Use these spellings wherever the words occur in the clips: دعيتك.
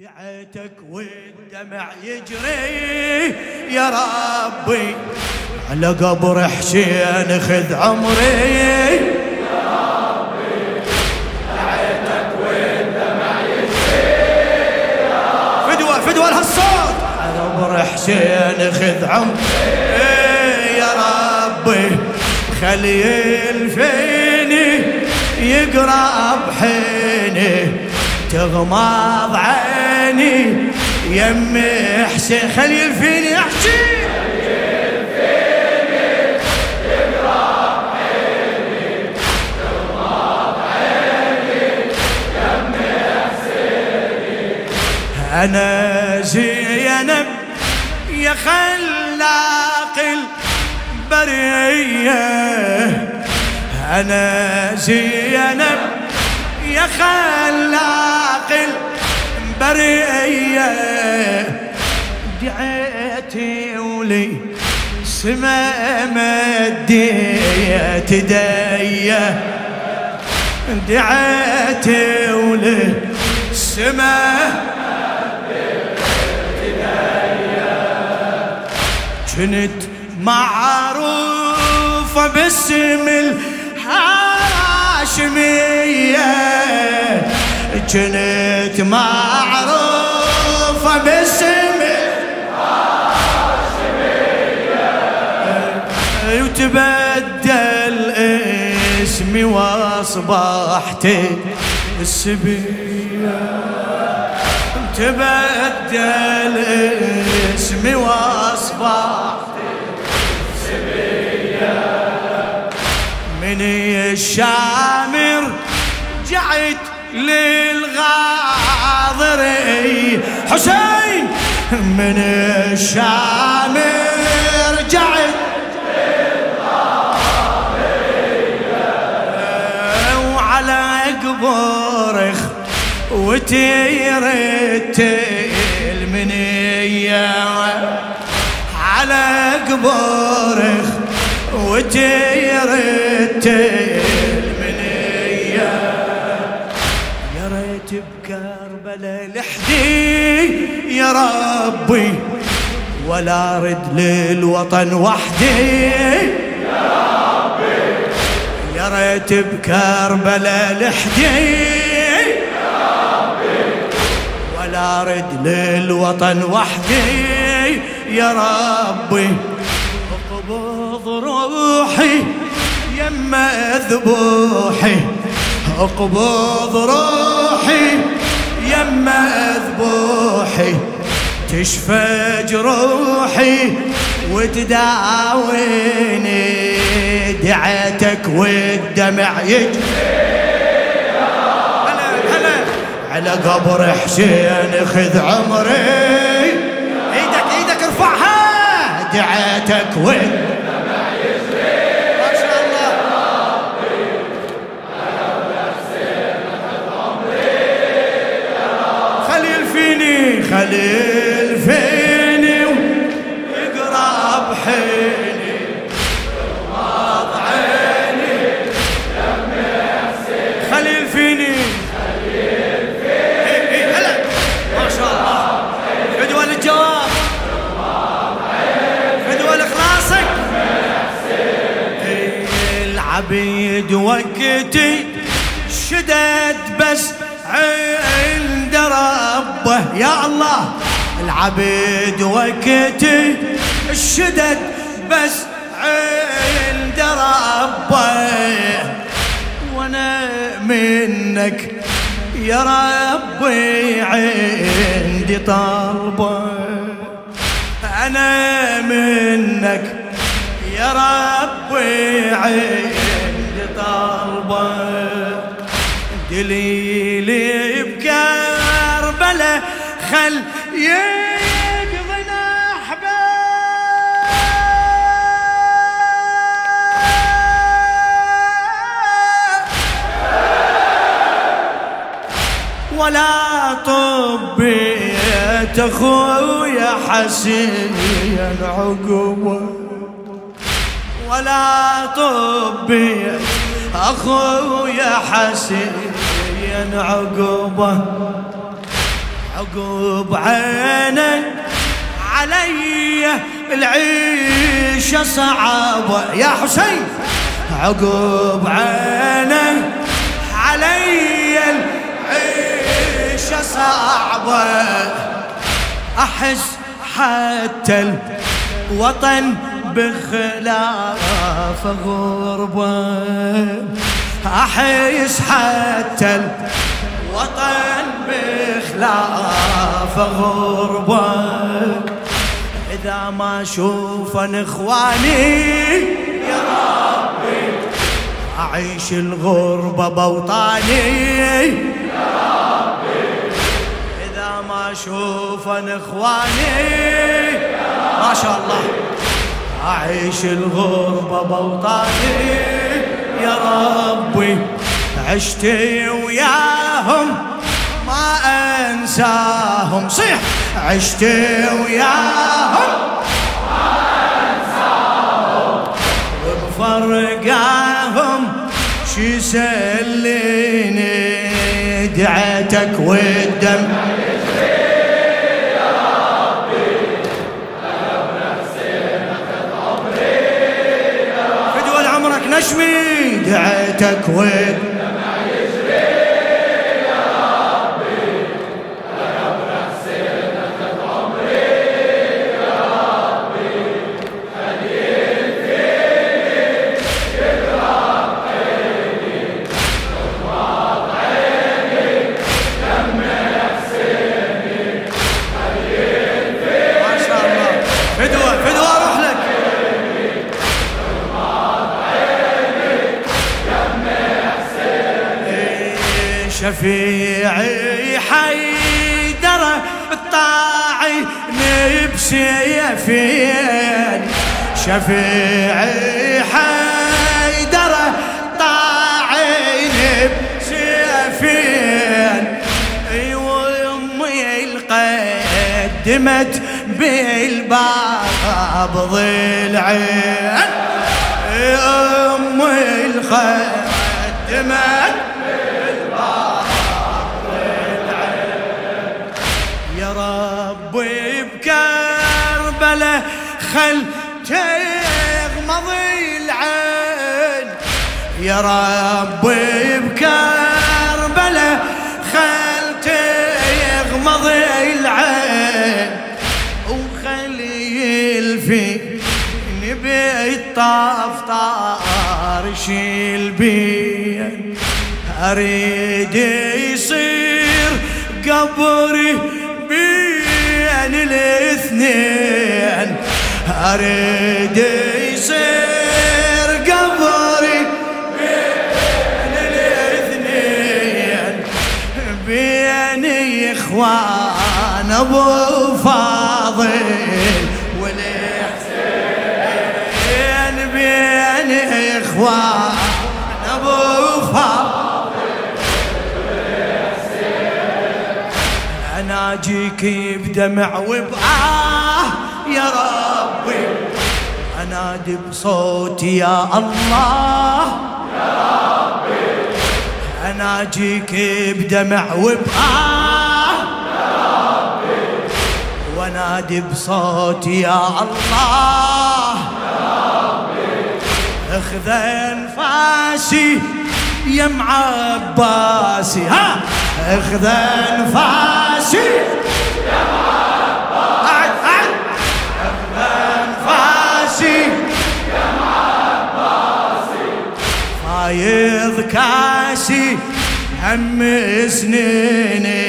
دعيتك والدمع يجري يا ربي على قبر حسين خذ عمري يا ربي. دعيتك والدمع يجري يا ربي، فدوى لهالصوت، على قبر حسين خذ عمري يا ربي، خليل فيني يقرأ بحيني تغمض عيني يمي حسين، خليل فيني احكي، خليل فيني يقرأ عيني تغمض عيني يمي حسيني. انا زينب يا خلاق البرية، انا زينب يا خلاق البرية، دعيتي ولي سما مديت ايديا، دعيتي ولي سما مديت ايديا، كنت معروفة باسم الهاشمية، كنت معروفة باسم الهاشمية، وتبدل اسمي واصبحت السبية، تبدل اسمي واصبحت السبية، من الشامر جعت للغاضري حسين، من الشامر رجعت للغاضري، وعلى قبر اخوتي رتل منية، على قبر اخوتي رتل منية، بكربلا لحدي يا ربي ولا رد للوطن وحدي يا ربي، يا ريت بكربلا لحدي يا ربي ولا رد للوطن وحدي يا ربي، اقبض روحي يما ذبوحي، اقبض روحي يما اذبوحي، تشفى جروحي وتداويني، دعيتك والدمع يجري على قبر حسين خذ عمري، ايدك ارفعها، دعيتك والدمع يجري ما شاء الله خليل فيني ويقرأ بحيني تغمض عيني دمي حسيني، خليل فيني ما شاء الله، فدوى للجواب، فدوى لإخلاصك، العبيد وقتي شدد بس عند ربه يا الله، العبيد وقتي الشدد بس عند ربه، وانا منك يا ربي عندي طلبه، انا منك يا ربي عندي طلبه، دليلي بكربلا خل يقضي نحبه، ولا طبيت اخويا حسين عقبه، ولا طبيت اخويا حسين عقبه، عقب عينك علي العيشة صعبة يا حسين، عقب عينك علي العيشة صعبة، أحس حتى الوطن بخلاف غربة، أحس حتى الوطن بخلاف غربة، إذا ما شوفن إخواني يا ربي أعيش الغربة بوطاني يا ربي، إذا ما شوفن إخواني ما شاء الله أعيش الغربة بوطاني يا ربي، عشت وياهم ما أنساهم صيح، عشت وياهم ما أنساهم وبفرقاهم شي سليني، دعيتك والدم دعيتك وين دمع يجري يا ربي، لقد رسلتك عمري يا ربي، خليل فيني كرام عيني تطواط عيني دمع حسيني، خليل فيني ما شاء الله فدوة فدوة روح لك شفيعي حيدرة الطاعي بسيفين، شفيعي حيدرة الطاعي بسيفين، وامي القدمت بالباب ضلعين، امي القدمت ربي بكربلة، خل تغمض العين يا ربي بكربلة، خل تغمض العين وخلي الفيني بالطاف طارش البين، أريد يصير قبري بين الاثنين، أريد يصير قبري بين الاثنين، بين إخوان أبو فاضل والحسين، بين إخوان أبو فاضل أناجيك بدمع وبآه يا ربي، أنادي بصوتي يا الله يا ربي، أناجيك بدمع وبآه يا ربي، وأنادي بصوتي يا الله يا ربي، أخذ أنفاسي يا معباسي ها، اخذ انفاسي يا معباسي، اخذ انفاسي يا معباسي، فايض كاسي هم سنيني،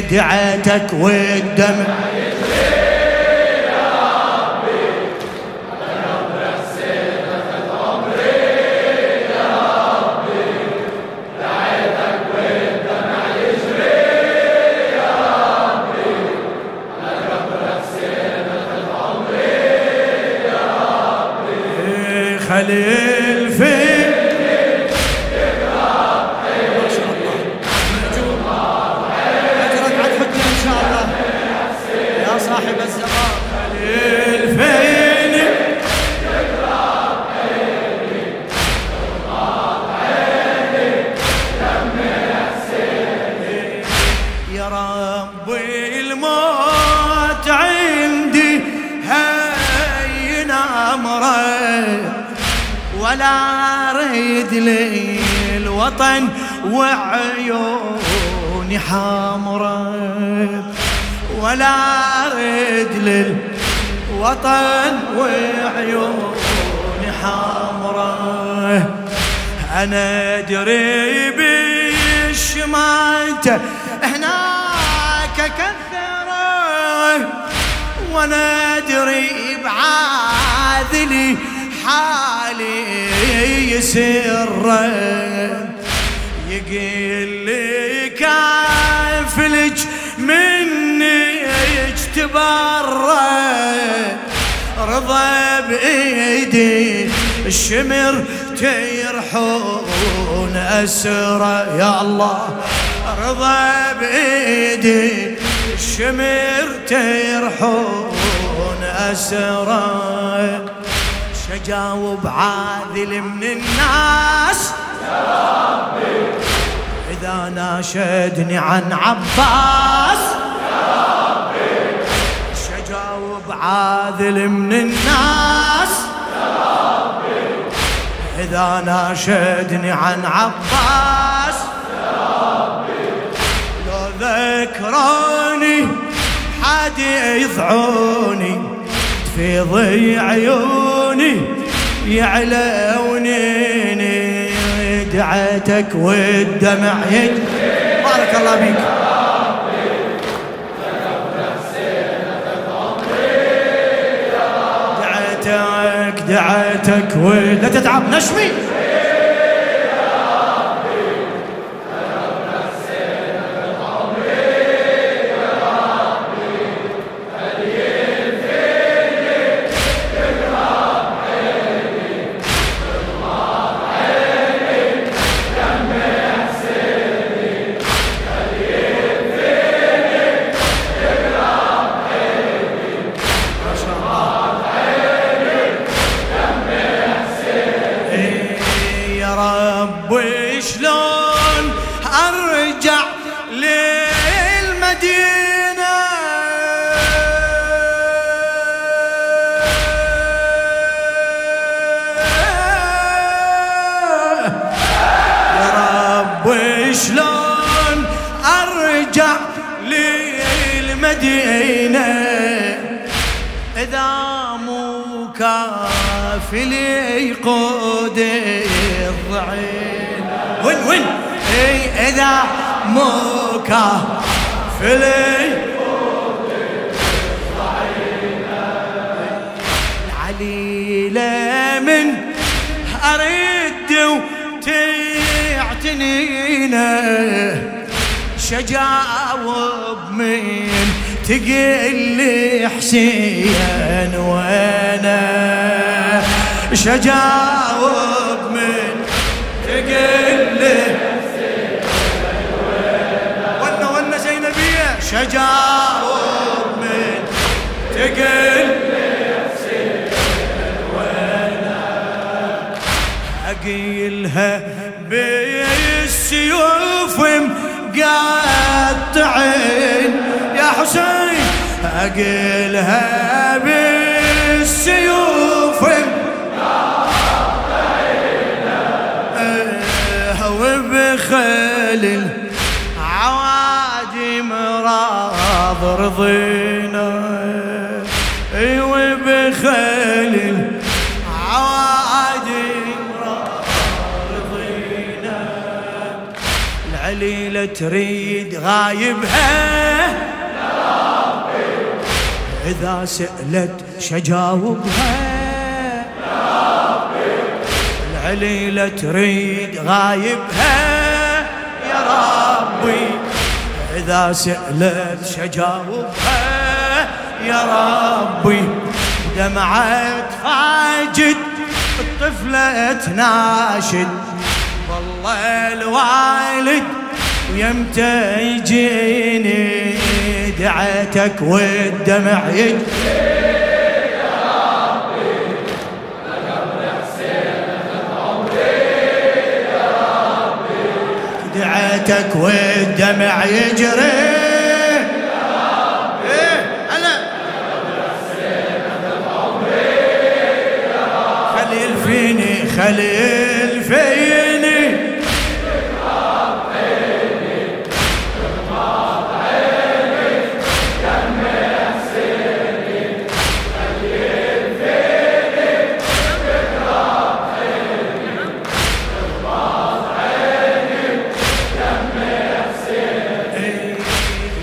دعيتك والدمع يجري يا ربي، لقد رسلتك عمري يا ربي، دعيتك خليل فيك كرام عيني، ما شاء الله أجرك على الحجة إن شاء الله يا صاحب الزمان، خليل فيك كرام عيني تطاط عيني دم حسيني يا رب. ربي الموت عندي هين أمره، ولا أريد لي الوطن وعيوني حامرة، ولا أريد لي الوطن وعيوني حامرة. أنا أدري بالشماتة هناك كثرة، وأنا أدري بعاذلي حالي يسر، يقيل لي كافلج مني اجتبر، رضا بإيدي الشمر تيرحون أسرى. يا الله رضا بإيدي الشمر تيرحون أسرى. جاوب عاذل من الناس يا ربي إذا ناشدني عن عباس يا ربي، جاوب عاذل من الناس يا ربي إذا ناشدني عن عباس يا ربي. لو ذكراني حد يضعوني تفيض عيوني يعلى ونيني، دعيتك والدمع يجري. بارك الله بيك دعيتك دعيتك لا تتعب نشمي. شلون أرجع للمدينة يا رب، شلون أرجع للمدينة إذا مو كافلي قودي الضعيف وين وين اي اذا موكا فلي العليلة من ارد وتعتنينا، شجاوب من تقل حسين وانا، شجاوب من تقل ونا زينبية، شجاوب من تقل لي وانا اقيلها بالسيوف مقطعين. يا حسين اقيلها بالسيوف وبخيل العوادم راض رضينا، وبخيل العوادم راض رضينا. العليلة تريد غايبها إذا سألت شجاوبها، العليلة تريد غايبها يا ربي إذا سألت شجاوبها يا ربي. دمعة فاجد الطفلة تناشد، والله الوالد ويمتى يجيني، دعيتك والدمع يجري. دعيتك والدمع يجري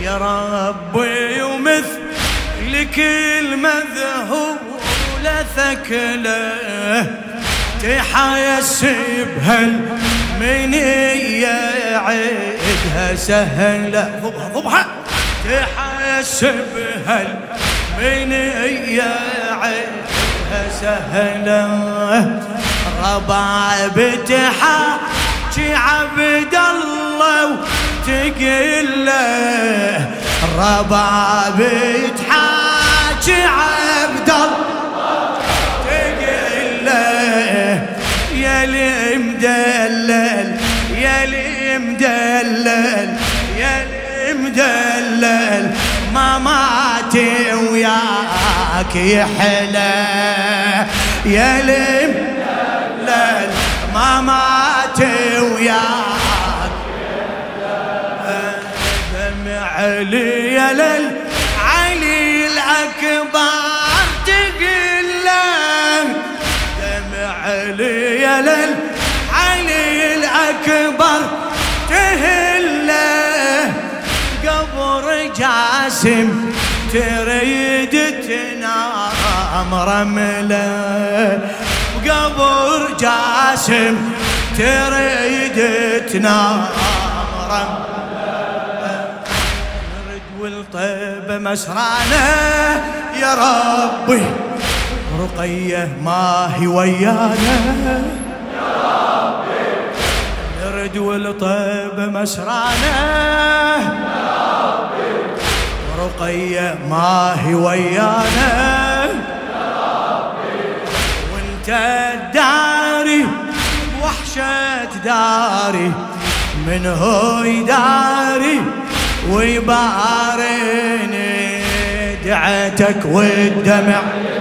يا ربي ومثلك المذهول ثكله تحاسبها المنية عيدها سهلة ضبها تحاسبها المنية عيدها سهلة ربع بتحاجي عبد الله وتقله ربع بتحاجي عبد الله يالي مدلل يالي مدلل يالي مدلل ما ماتي وياك يحلى يالي مدلل ما ماتي وياك يحلى دمع علي يالي علي الأكبر يا للعلي الأكبر تهله قبر جاسم تريد تنام رمله قبر جاسم تريد تنام رمله نرد والطيبة مسرانه يا ربي رقيه ما هي ويانا يا ربي نرد والطيب مسرانا يا ربي رقيه ما هي ويانا يا ربي وانت داري وحشة داري من هو يداري ويباريني دعتك والدمع